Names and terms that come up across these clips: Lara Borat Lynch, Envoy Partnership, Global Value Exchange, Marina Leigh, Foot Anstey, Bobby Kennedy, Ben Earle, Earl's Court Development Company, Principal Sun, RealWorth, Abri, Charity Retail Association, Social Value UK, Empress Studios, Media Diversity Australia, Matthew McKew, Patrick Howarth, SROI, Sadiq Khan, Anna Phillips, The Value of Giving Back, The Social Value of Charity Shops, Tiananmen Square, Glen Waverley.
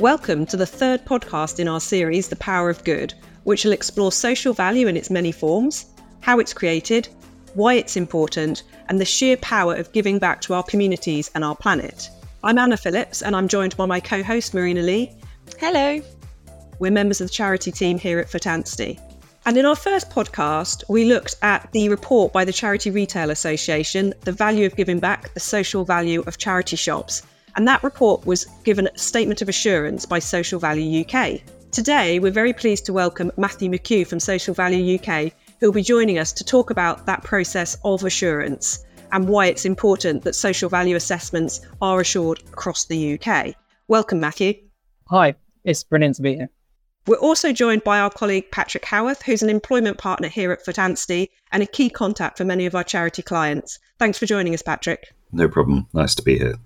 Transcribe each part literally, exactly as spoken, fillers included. Welcome to the third podcast in our series, The Power of Good, which will explore social value in its many forms, how it's created, why it's important, and the sheer power of giving back to our communities and our planet. I'm Anna Phillips, and I'm joined by my co-host, Marina Leigh. Hello. We're members of the charity team here at Foot Anstey. And in our first podcast, we looked at the report by the Charity Retail Association, The Value of Giving Back, The Social Value of Charity Shops. And that report was given a statement of assurance by Social Value U K. Today, we're very pleased to welcome Matthew McKew from Social Value U K, who'll be joining us to talk about that process of assurance and why it's important that social value assessments are assured across the U K. Welcome, Matthew. Hi, it's brilliant to be here. We're also joined by our colleague Patrick Howarth, who's an employment partner here at Foot Anstey and a key contact for many of our charity clients. Thanks for joining us, Patrick. No problem. Nice to be here.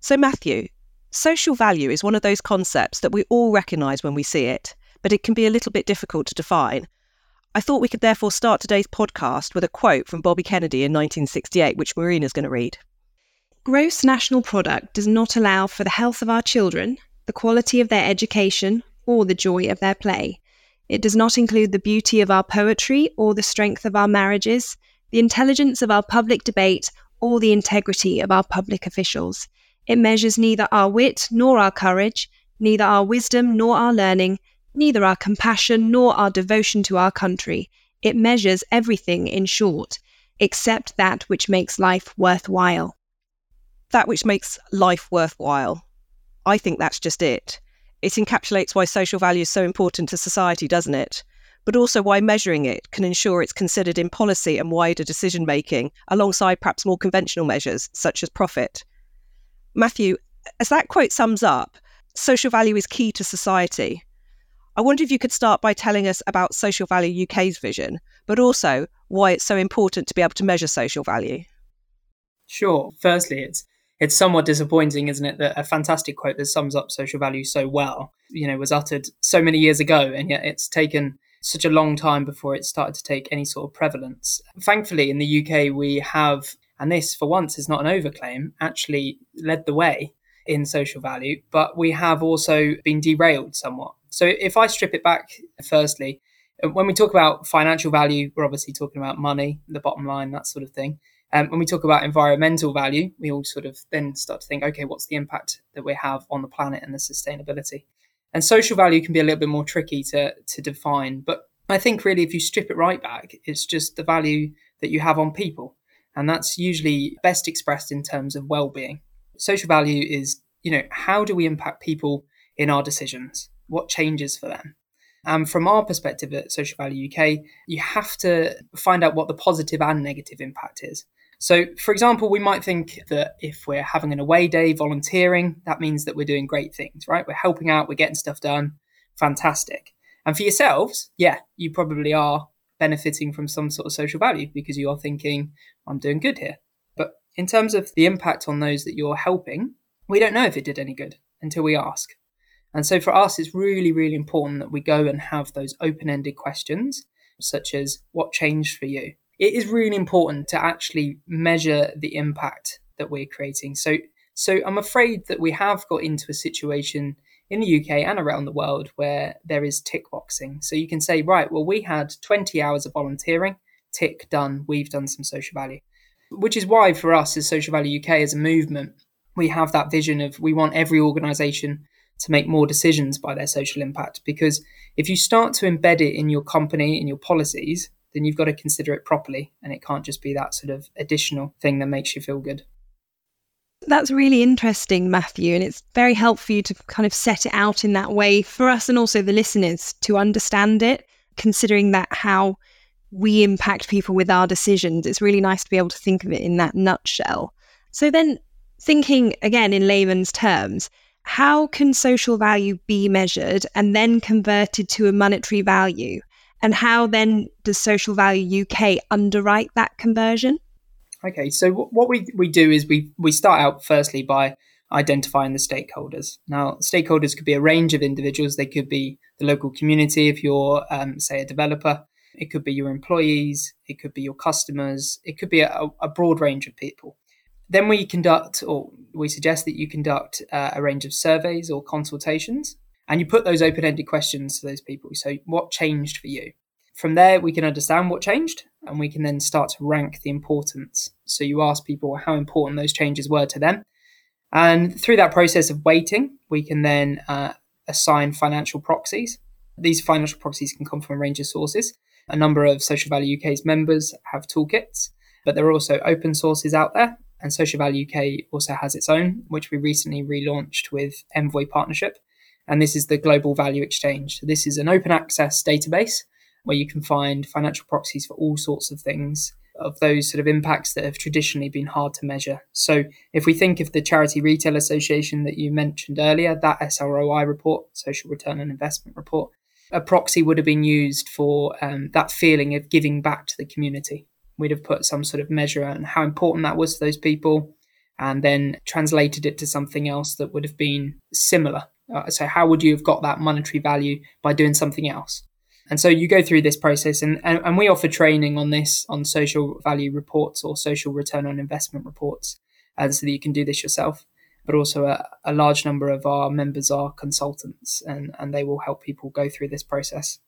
So, Matthew, social value is one of those concepts that we all recognise when we see it, but it can be a little bit difficult to define. I thought we could therefore start today's podcast with a quote from Bobby Kennedy in nineteen sixty-eight, which Marina's going to read. Gross national product does not allow for the health of our children, the quality of their education, or the joy of their play. It does not include the beauty of our poetry, or the strength of our marriages, the intelligence of our public debate, or the integrity of our public officials. It measures neither our wit nor our courage, neither our wisdom nor our learning, neither our compassion nor our devotion to our country. It measures everything, in short, except that which makes life worthwhile. That which makes life worthwhile. I think that's just it. It encapsulates why social value is so important to society, doesn't it? But also why measuring it can ensure it's considered in policy and wider decision-making, alongside perhaps more conventional measures, such as profit. Matthew, as that quote sums up, social value is key to society. I wonder if you could start by telling us about Social Value U K's vision, but also why it's so important to be able to measure social value. Sure. Firstly, it's it's somewhat disappointing, isn't it, that a fantastic quote that sums up social value so well, you know, was uttered so many years ago, and yet it's taken such a long time before it started to take any sort of prevalence. Thankfully, in the U K, we have, and this for once is not an overclaim, actually led the way in social value, but we have also been derailed somewhat. So if I strip it back, firstly, when we talk about financial value, we're obviously talking about money, the bottom line, that sort of thing. Um, when we talk about environmental value, we all sort of then start to think, okay, what's the impact that we have on the planet and the sustainability? And social value can be a little bit more tricky to, to define. But I think really if you strip it right back, it's just the value that you have on people. And that's usually best expressed in terms of well-being. Social value is, you know, how do we impact people in our decisions? What changes for them? And from our perspective at Social Value U K, you have to find out what the positive and negative impact is. So, for example, we might think that if we're having an away day volunteering, that means that we're doing great things, right? We're helping out, we're getting stuff done. Fantastic. And for yourselves, yeah, you probably are benefiting from some sort of social value because you are thinking, I'm doing good here. But in terms of the impact on those that you're helping, we don't know if it did any good until we ask. And so for us, it's really, really important that we go and have those open-ended questions, such as what changed for you? It is really important to actually measure the impact that we're creating. So, so I'm afraid that we have got into a situation in the U K and around the world where there is tick boxing. So you can say, right, well, we had twenty hours of volunteering, tick, done, we've done some social value, which is why for us as Social Value U K, as a movement, we have that vision of we want every organisation to make more decisions by their social impact. Because if you start to embed it in your company, in your policies, then you've got to consider it properly. And it can't just be that sort of additional thing that makes you feel good. That's really interesting, Matthew, and it's very helpful for you to kind of set it out in that way for us and also the listeners to understand it, considering that how we impact people with our decisions. It's really nice to be able to think of it in that nutshell. So then thinking again in layman's terms, how can social value be measured and then converted to a monetary value? And how then does Social Value U K underwrite that conversion? Okay, so what we, we do is we, we start out firstly by identifying the stakeholders. Now, stakeholders could be a range of individuals. They could be the local community if you're, um, say, a developer. It could be your employees. It could be your customers. It could be a, a broad range of people. Then we conduct, or we suggest that you conduct uh, a range of surveys or consultations, and you put those open-ended questions to those people. So what changed for you? From there, we can understand what changed, and we can then start to rank the importance. So you ask people how important those changes were to them. And through that process of weighting, we can then uh, assign financial proxies. These financial proxies can come from a range of sources. A number of Social Value U K's members have toolkits, but there are also open sources out there. And Social Value U K also has its own, which we recently relaunched with Envoy Partnership. And this is the Global Value Exchange. So this is an open access database where you can find financial proxies for all sorts of things, of those sort of impacts that have traditionally been hard to measure. So if we think of the Charity Retail Association that you mentioned earlier, that S R O I report, Social Return on Investment report, a proxy would have been used for um, that feeling of giving back to the community. We'd have put some sort of measure on how important that was to those people and then translated it to something else that would have been similar. Uh, so how would you have got that monetary value by doing something else? And so you go through this process, and, and, and we offer training on this, on social value reports or social return on investment reports, uh, so that you can do this yourself. But also a, a large number of our members are consultants, and, and they will help people go through this process.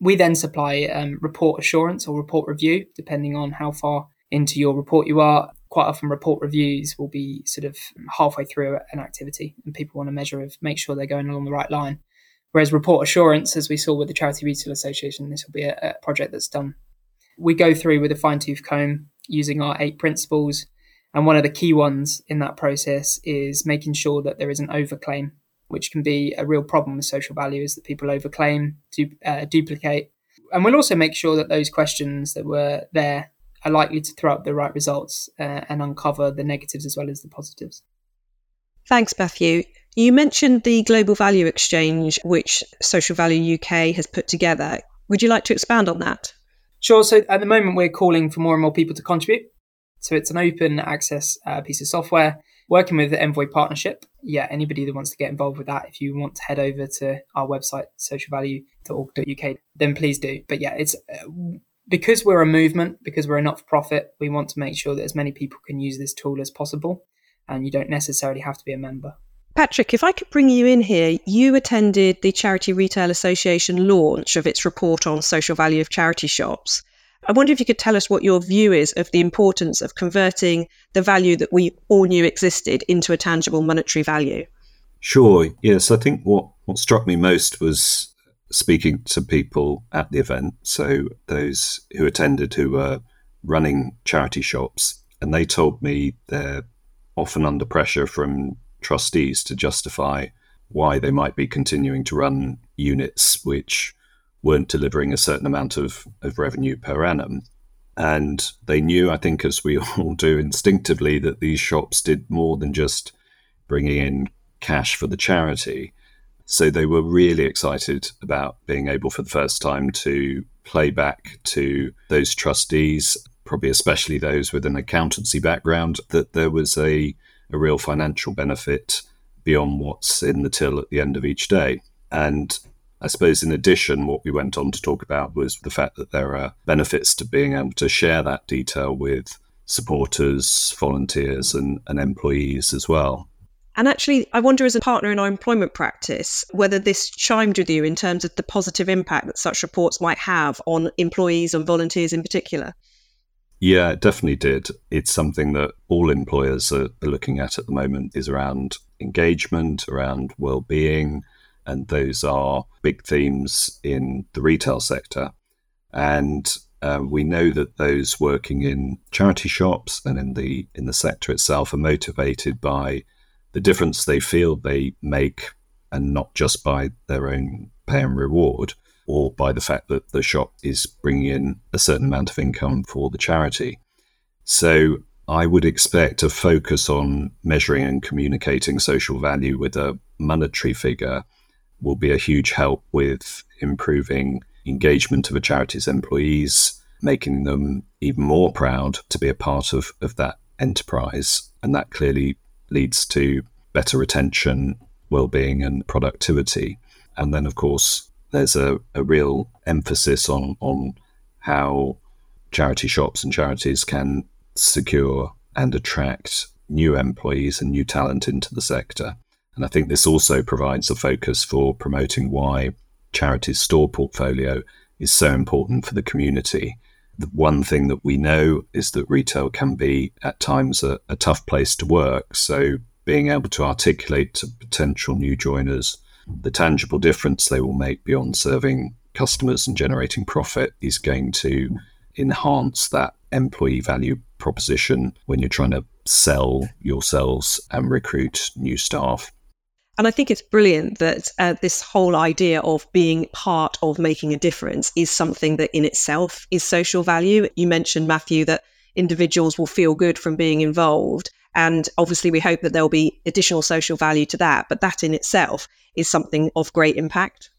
We then supply um, report assurance or report review, depending on how far into your report you are. Quite often report reviews will be sort of halfway through an activity and people want a measure of make sure they're going along the right line. Whereas report assurance, as we saw with the Charity Retail Association, this will be a, a project that's done. We go through with a fine-tooth comb using our eight principles. And one of the key ones in that process is making sure that there isn't overclaim, which can be a real problem with social value, is that people overclaim, du- uh, duplicate. And we'll also make sure that those questions that were there are likely to throw up the right results uh, and uncover the negatives as well as the positives. Thanks, Matthew. You mentioned the Global Value Exchange, which Social Value U K has put together. Would you like to expand on that? Sure. So at the moment, we're calling for more and more people to contribute. So it's an open access uh, piece of software, working with the Envoy Partnership. Yeah, anybody that wants to get involved with that, if you want to head over to our website, social value dot org dot U K, then please do. But yeah, it's uh, because we're a movement, because we're a not-for-profit, we want to make sure that as many people can use this tool as possible. And you don't necessarily have to be a member. Patrick, if I could bring you in here, you attended the Charity Retail Association launch of its report on social value of charity shops. I wonder if you could tell us what your view is of the importance of converting the value that we all knew existed into a tangible monetary value. Sure. Yes, I think what, what struck me most was speaking to people at the event. So those who attended who were running charity shops, and they told me they're often under pressure from trustees to justify why they might be continuing to run units which weren't delivering a certain amount of, of revenue per annum. And they knew, I think, as we all do instinctively, that these shops did more than just bringing in cash for the charity. So they were really excited about being able for the first time to play back to those trustees, probably especially those with an accountancy background, that there was a, a real financial benefit beyond what's in the till at the end of each day. And I suppose in addition, what we went on to talk about was the fact that there are benefits to being able to share that detail with supporters, volunteers and, and employees as well. And actually, I wonder as a partner in our employment practice, whether this chimed with you in terms of the positive impact that such reports might have on employees and volunteers in particular. Yeah, it definitely did. It's something that all employers are looking at at the moment, is around engagement, around well-being, and those are big themes in the retail sector. And uh, we know that those working in charity shops and in the in the sector itself are motivated by the difference they feel they make, and not just by their own pay and reward, or by the fact that the shop is bringing in a certain amount of income for the charity. So I would expect a focus on measuring and communicating social value with a monetary figure will be a huge help with improving engagement of a charity's employees, making them even more proud to be a part of, of that enterprise. And that clearly leads to better retention, well-being and productivity. And then, of course, there's a, a real emphasis on, on how charity shops and charities can secure and attract new employees and new talent into the sector. And I think this also provides a focus for promoting why Charity's store portfolio is so important for the community. The one thing that we know is that retail can be at times a, a tough place to work. So being able to articulate to potential new joiners the tangible difference they will make beyond serving customers and generating profit is going to enhance that employee value proposition when you're trying to sell yourselves and recruit new staff. And I think it's brilliant that uh, this whole idea of being part of making a difference is something that in itself is social value. You mentioned, Matthew, that individuals will feel good from being involved. And obviously, we hope that there'll be additional social value to that. But that in itself is something of great impact.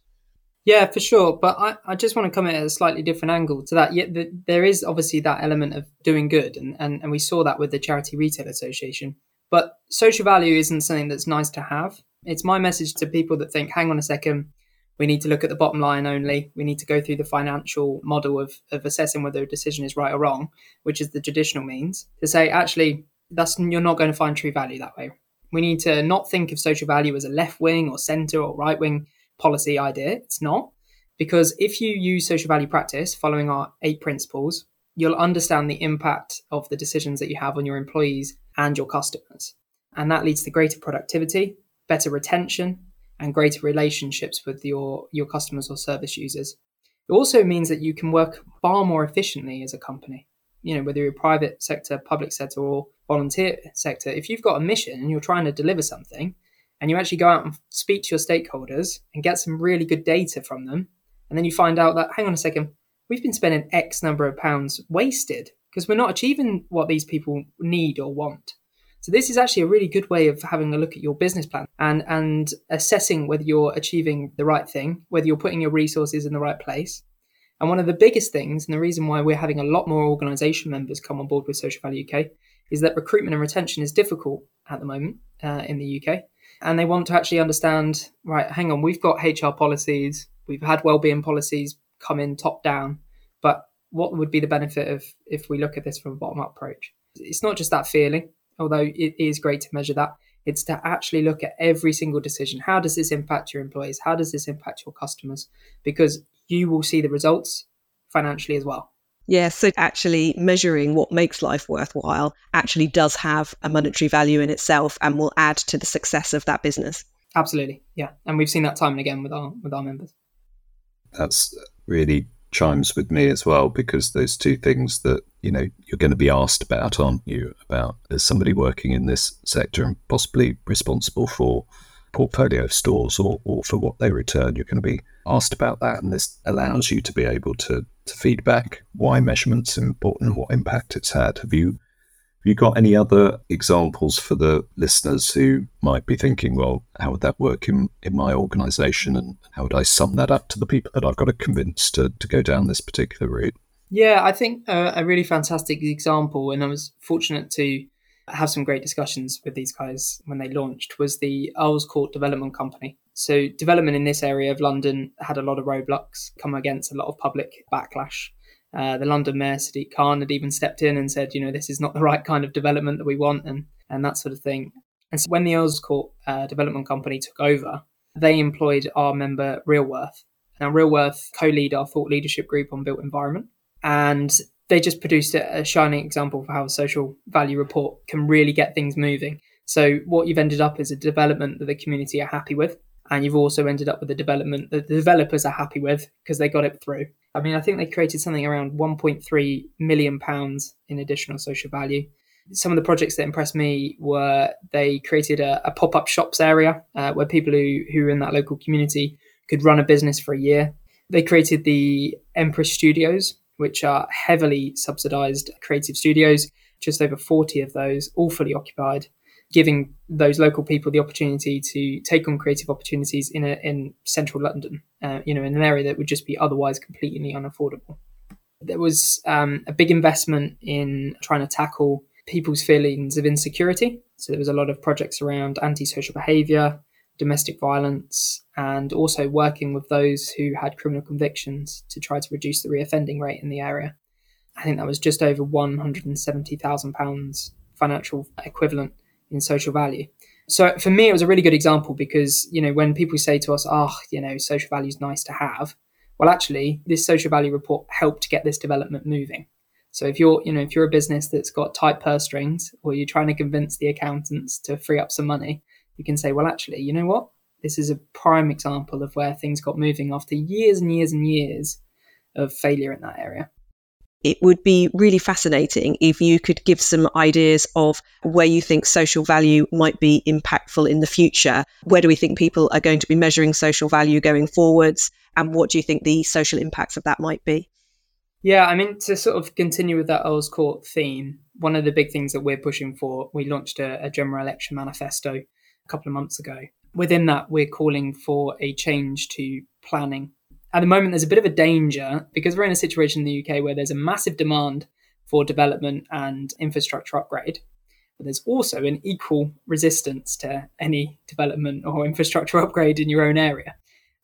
Yeah, for sure. But I, I just want to come at a slightly different angle to that. Yet the, there is obviously that element of doing good. And, and, and we saw that with the Charity Retail Association. But social value isn't something that's nice to have. It's my message to people that think, hang on a second, we need to look at the bottom line only. We need to go through the financial model of, of assessing whether a decision is right or wrong, which is the traditional means, to say, actually, that's you're not going to find true value that way. We need to not think of social value as a left wing or centre or right wing policy idea. It's not. Because if you use social value practice following our eight principles, you'll understand the impact of the decisions that you have on your employees and your customers. And that leads to greater productivity, better retention, and greater relationships with your, your customers or service users. It also means that you can work far more efficiently as a company. You know, whether you're a private sector, public sector, or volunteer sector, if you've got a mission and you're trying to deliver something, and you actually go out and speak to your stakeholders and get some really good data from them, and then you find out that, hang on a second, we've been spending X number of pounds wasted because we're not achieving what these people need or want. So this is actually a really good way of having a look at your business plan and, and assessing whether you're achieving the right thing, whether you're putting your resources in the right place. And one of the biggest things, and the reason why we're having a lot more organisation members come on board with Social Value U K, is that recruitment and retention is difficult at the moment uh, in the U K. And they want to actually understand, right, hang on, we've got H R policies, we've had wellbeing policies come in top down, but what would be the benefit of if we look at this from a bottom-up approach? It's not just that feeling, although it is great to measure that. It's to actually look at every single decision. How does this impact your employees? How does this impact your customers? Because you will see the results financially as well. Yeah, so actually measuring what makes life worthwhile actually does have a monetary value in itself and will add to the success of that business. Absolutely, yeah. And we've seen that time and again with our with our members. That's really chimes with me as well, because those two things that, you know, you're going to be asked about, aren't you, about as somebody working in this sector and possibly responsible for portfolio of stores or, or for what they return, you're going to be asked about that. And this allows you to be able to to feedback why measurement's important, what impact it's had. Have you have you got any other examples for the listeners who might be thinking, well, how would that work in, in my organisation and how would I sum that up to the people that I've got to convince to, to go down this particular route? Yeah, I think uh, a really fantastic example, and I was fortunate to have some great discussions with these guys when they launched, was the Earl's Court Development Company. So development in this area of London had a lot of roadblocks, come against a lot of public backlash. Uh, the London Mayor, Sadiq Khan, had even stepped in and said, you know, this is not the right kind of development that we want and, and that sort of thing. And so when the Earl's Court uh, Development Company took over, they employed our member RealWorth. Now, RealWorth co-lead our thought leadership group on built environment. And they just produced a, a shining example for how a social value report can really get things moving. So what you've ended up is a development that the community are happy with. And you've also ended up with a development that the developers are happy with because they got it through. I mean, I think they created something around one point three million pounds in additional social value. Some of the projects that impressed me were they created a, a pop-up shops area uh, where people who, who were in that local community could run a business for a year. They created the Empress Studios, which are heavily subsidised creative studios, just over forty of those, all fully occupied, giving those local people the opportunity to take on creative opportunities in a, in central London, uh, you know, in an area that would just be otherwise completely unaffordable. There was um, a big investment in trying to tackle people's feelings of insecurity. So there was a lot of projects around antisocial behaviour, domestic violence, and also working with those who had criminal convictions to try to reduce the reoffending rate in the area. I think that was just over one hundred seventy thousand pounds financial equivalent in social value. So for me, it was a really good example because, you know, when people say to us, oh, you know, social value is nice to have. Well, actually, this social value report helped get this development moving. So if you're, you know, if you're a business that's got tight purse strings or you're trying to convince the accountants to free up some money, you can say, well, actually, you know what? This is a prime example of where things got moving after years and years and years of failure in that area. It would be really fascinating if you could give some ideas of where you think social value might be impactful in the future. Where do we think people are going to be measuring social value going forwards? And what do you think the social impacts of that might be? Yeah, I mean, to sort of continue with that Earl's Court theme, one of the big things that we're pushing for, we launched a, a general election manifesto a couple of months ago. Within that, we're calling for a change to planning. At the moment, there's a bit of a danger because we're in a situation in the U K where there's a massive demand for development and infrastructure upgrade. But there's also an equal resistance to any development or infrastructure upgrade in your own area.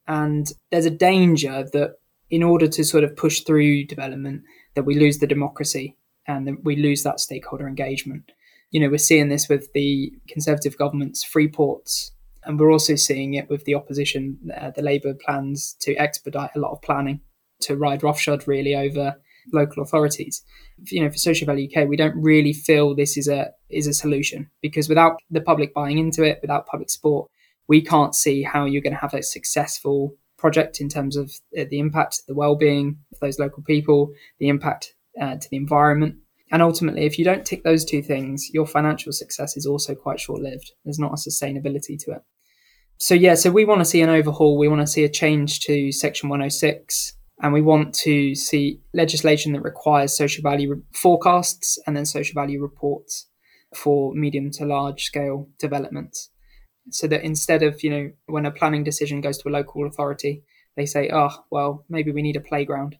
And there's a danger that in order to sort of push through development, that we lose the democracy and that we lose that stakeholder engagement. You know, we're seeing this with the Conservative government's free ports. And we're also seeing it with the opposition, uh, the Labour plans to expedite a lot of planning to ride roughshod really over local authorities. You know, for Social Value U K, we don't really feel this is a is a solution because without the public buying into it, without public support, we can't see how you're going to have a successful project in terms of the impact, the well-being of those local people, the impact uh, to the environment. And ultimately, if you don't tick those two things, your financial success is also quite short-lived. There's not a sustainability to it. So, yeah, so we want to see an overhaul. We want to see a change to Section one oh six, and we want to see legislation that requires social value re- forecasts and then social value reports for medium to large scale developments. So that instead of, you know, when a planning decision goes to a local authority, they say, oh, well, maybe we need a playground.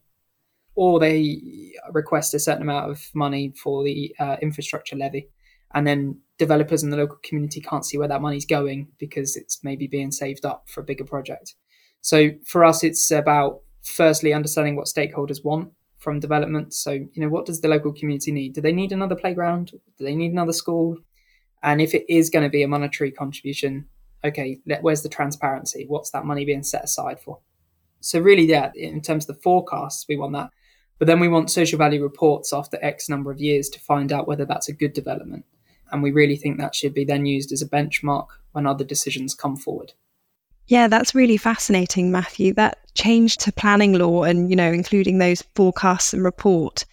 Or they request a certain amount of money for the uh, infrastructure levy. And then developers in the local community can't see where that money's going because it's maybe being saved up for a bigger project. So for us, it's about firstly understanding what stakeholders want from development. So, you know, what does the local community need? Do they need another playground? Do they need another school? And if it is going to be a monetary contribution, okay, where's the transparency? What's that money being set aside for? So really, yeah, in terms of the forecasts, we want that. But then we want social value reports after X number of years to find out whether that's a good development. And we really think that should be then used as a benchmark when other decisions come forward. Yeah, that's really fascinating, Matthew. That change to planning law and, you know, including those forecasts and report,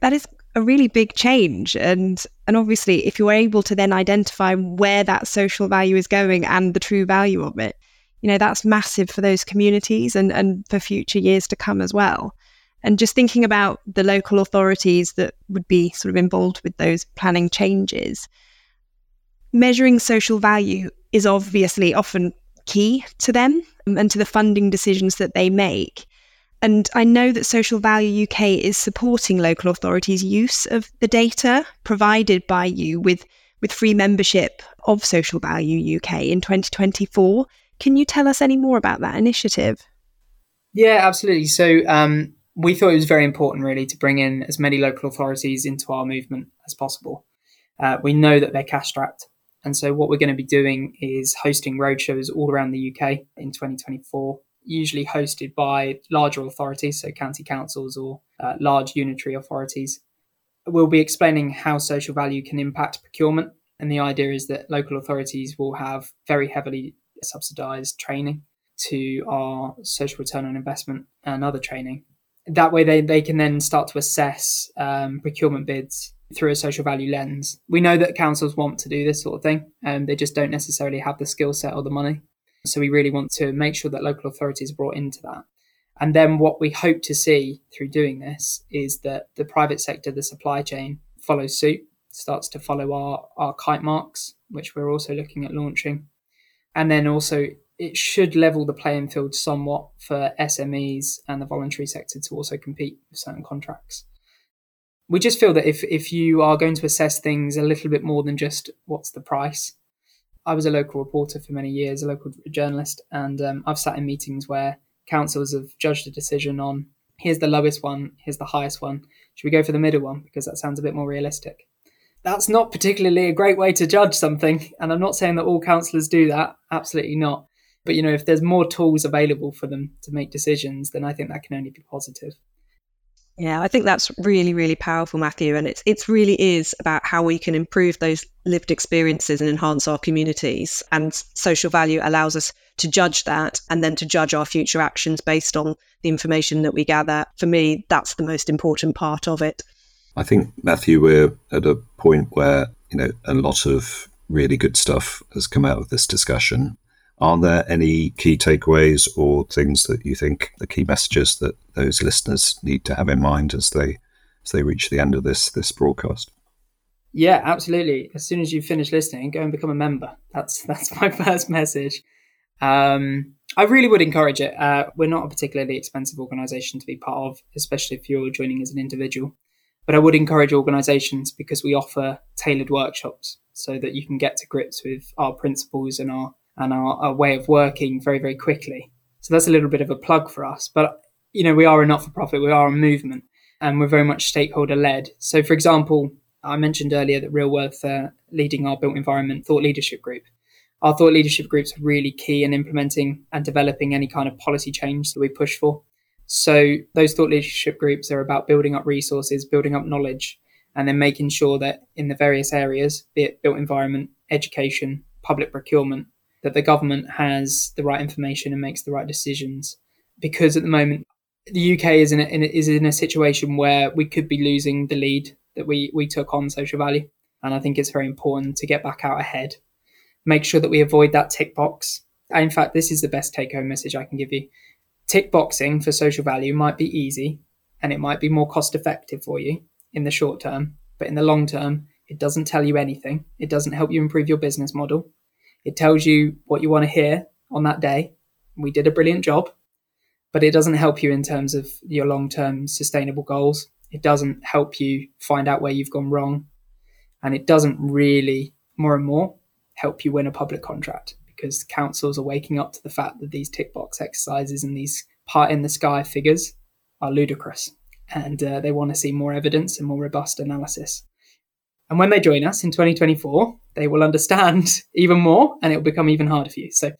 that is a really big change. And and obviously, if you're able to then identify where that social value is going and the true value of it, you know, that's massive for those communities and, and for future years to come as well. And just thinking about the local authorities that would be sort of involved with those planning changes, measuring social value is obviously often key to them and to the funding decisions that they make. And I know that Social Value U K is supporting local authorities' use of the data provided by you with, with free membership of Social Value U K in twenty twenty-four. Can you tell us any more about that initiative? Yeah, absolutely. So, um, we thought it was very important, really, to bring in as many local authorities into our movement as possible. Uh, we know that they're cash-strapped. And so what we're going to be doing is hosting roadshows all around the U K in twenty twenty-four, usually hosted by larger authorities, so county councils or uh, large unitary authorities. We'll be explaining how social value can impact procurement. And the idea is that local authorities will have very heavily subsidised training to our social return on investment and other training. That way they, they can then start to assess um, procurement bids through a social value lens. We know that councils want to do this sort of thing, and they just don't necessarily have the skill set or the money. So we really want to make sure that local authorities are brought into that. And then what we hope to see through doing this is that the private sector, the supply chain, follows suit, starts to follow our, our kite marks, which we're also looking at launching. And then also it should level the playing field somewhat for S M Es and the voluntary sector to also compete with certain contracts. We just feel that if if you are going to assess things a little bit more than just what's the price. I was a local reporter for many years, a local journalist, and um, I've sat in meetings where councils have judged a decision on, here's the lowest one, here's the highest one. Should we go for the middle one? Because that sounds a bit more realistic. that's not particularly a great way to judge something. And I'm not saying that all councillors do that. Absolutely not. But, you know, if there's more tools available for them to make decisions, then I think that can only be positive. Yeah, I think that's really, really powerful, Matthew. And it's it really is about how we can improve those lived experiences and enhance our communities. And social value allows us to judge that and then to judge our future actions based on the information that we gather. For me, that's the most important part of it. I think, Matthew, we're at a point where, you know, a lot of really good stuff has come out of this discussion. Are there any key takeaways or things that you think, the key messages that those listeners need to have in mind as they as they reach the end of this this broadcast? Yeah, absolutely. As soon as you finish listening, go and become a member. That's that's my first message. Um, I really would encourage it. Uh, we're not a particularly expensive organisation to be part of, especially if you're joining as an individual. But I would encourage organisations because we offer tailored workshops so that you can get to grips with our principles and our and our, our way of working very, very quickly. So that's a little bit of a plug for us. But, you know, we are a not-for-profit, we are a movement, and we're very much stakeholder-led. So, for example, I mentioned earlier that RealWorth are uh, leading our built environment thought leadership group. Our thought leadership groups are really key in implementing and developing any kind of policy change that we push for. So those thought leadership groups are about building up resources, building up knowledge, and then making sure that in the various areas, be it built environment, education, public procurement, that the government has the right information and makes the right decisions. Because at the moment, the U K is in a, in a, is in a situation where we could be losing the lead that we, we took on social value. And I think it's very important to get back out ahead. Make sure that we avoid that tick box. And in fact, this is the best take-home message I can give you. Tick boxing for social value might be easy and it might be more cost-effective for you in the short term. But in the long term, it doesn't tell you anything. It doesn't help you improve your business model. It tells you what you want to hear on that day. We did a brilliant job, but it doesn't help you in terms of your long-term sustainable goals. It doesn't help you find out where you've gone wrong. And it doesn't really, more and more, help you win a public contract because councils are waking up to the fact that these tick box exercises and these pie-in-the-sky figures are ludicrous. And uh, they want to see more evidence and more robust analysis. And when they join us in twenty twenty-four, they will understand even more and it will become even harder for you. So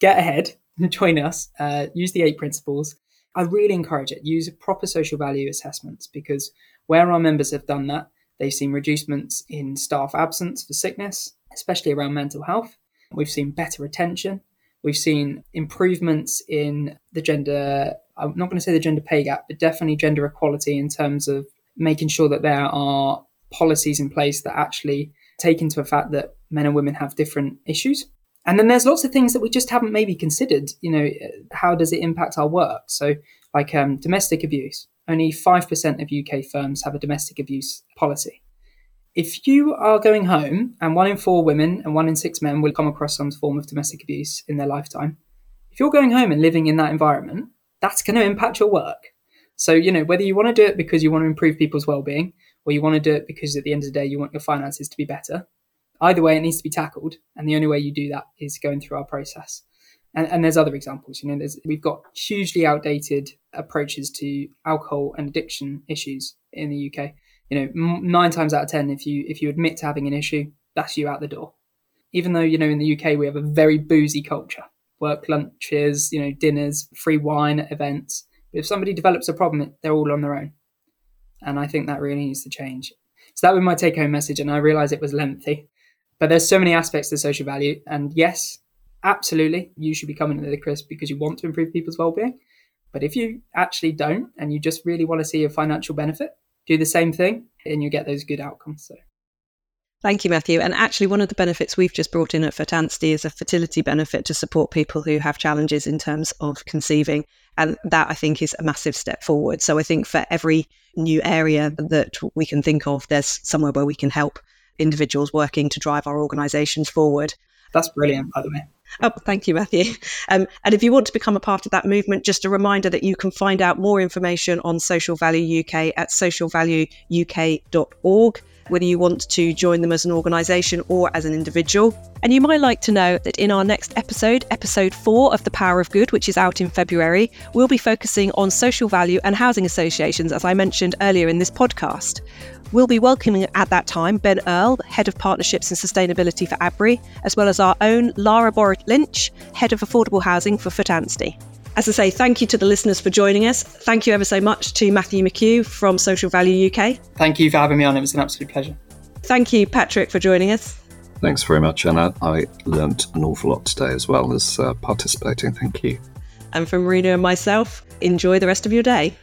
get ahead and join us. Uh, use the eight principles. I really encourage it. Use proper social value assessments because where our members have done that, they've seen reducements in staff absence for sickness, especially around mental health. We've seen better retention. We've seen improvements in the gender, I'm not going to say the gender pay gap, but definitely gender equality in terms of making sure that there are policies in place that actually take into account that men and women have different issues. And then there's lots of things that we just haven't maybe considered, you know, how does it impact our work? So like um, domestic abuse, only five percent of U K firms have a domestic abuse policy. If you are going home and one in four women and one in six men will come across some form of domestic abuse in their lifetime, if you're going home and living in that environment, that's going to impact your work. So, you know, whether you want to do it because you want to improve people's well-being, or you want to do it because at the end of the day, you want your finances to be better. Either way, it needs to be tackled. And the only way you do that is going through our process. And, and there's other examples. You know, there's, we've got hugely outdated approaches to alcohol and addiction issues in the U K. You know, nine times out of ten, if you if you admit to having an issue, that's you out the door. Even though, you know, in the U K, we have a very boozy culture. Work lunches, you know, dinners, free wine at events. But if somebody develops a problem, they're all on their own. And I think that really needs to change. So that was my take-home message, and I realise it was lengthy. But there's so many aspects to social value. And yes, absolutely, you should be coming to the crisp because you want to improve people's well-being. But if you actually don't and you just really want to see a financial benefit, do the same thing and you get those good outcomes. So. Thank you, Matthew. And actually, one of the benefits we've just brought in at Foot Anstey is a fertility benefit to support people who have challenges in terms of conceiving. And that, I think, is a massive step forward. So I think for every new area that we can think of, there's somewhere where we can help individuals working to drive our organisations forward. That's brilliant, by the way. Oh, thank you, Matthew. Um, and if you want to become a part of that movement, just a reminder that you can find out more information on Social Value U K at social value u k dot org. whether you want to join them as an organisation or as an individual. And you might like to know that in our next episode, episode four of The Power of Good, which is out in February, we'll be focusing on social value and housing associations, as I mentioned earlier in this podcast. We'll be welcoming at that time Ben Earle, Head of Partnerships and Sustainability for Abri, as well as our own Lara Borat Lynch, Head of Affordable Housing for Foot Anstey. As I say, thank you to the listeners for joining us. Thank you ever so much to Matthew McKew from Social Value U K. Thank you for having me on. It was an absolute pleasure. Thank you, Patrick, for joining us. Thanks very much, Anna. I learnt an awful lot today as well as uh, participating. Thank you. And from Marina and myself, enjoy the rest of your day.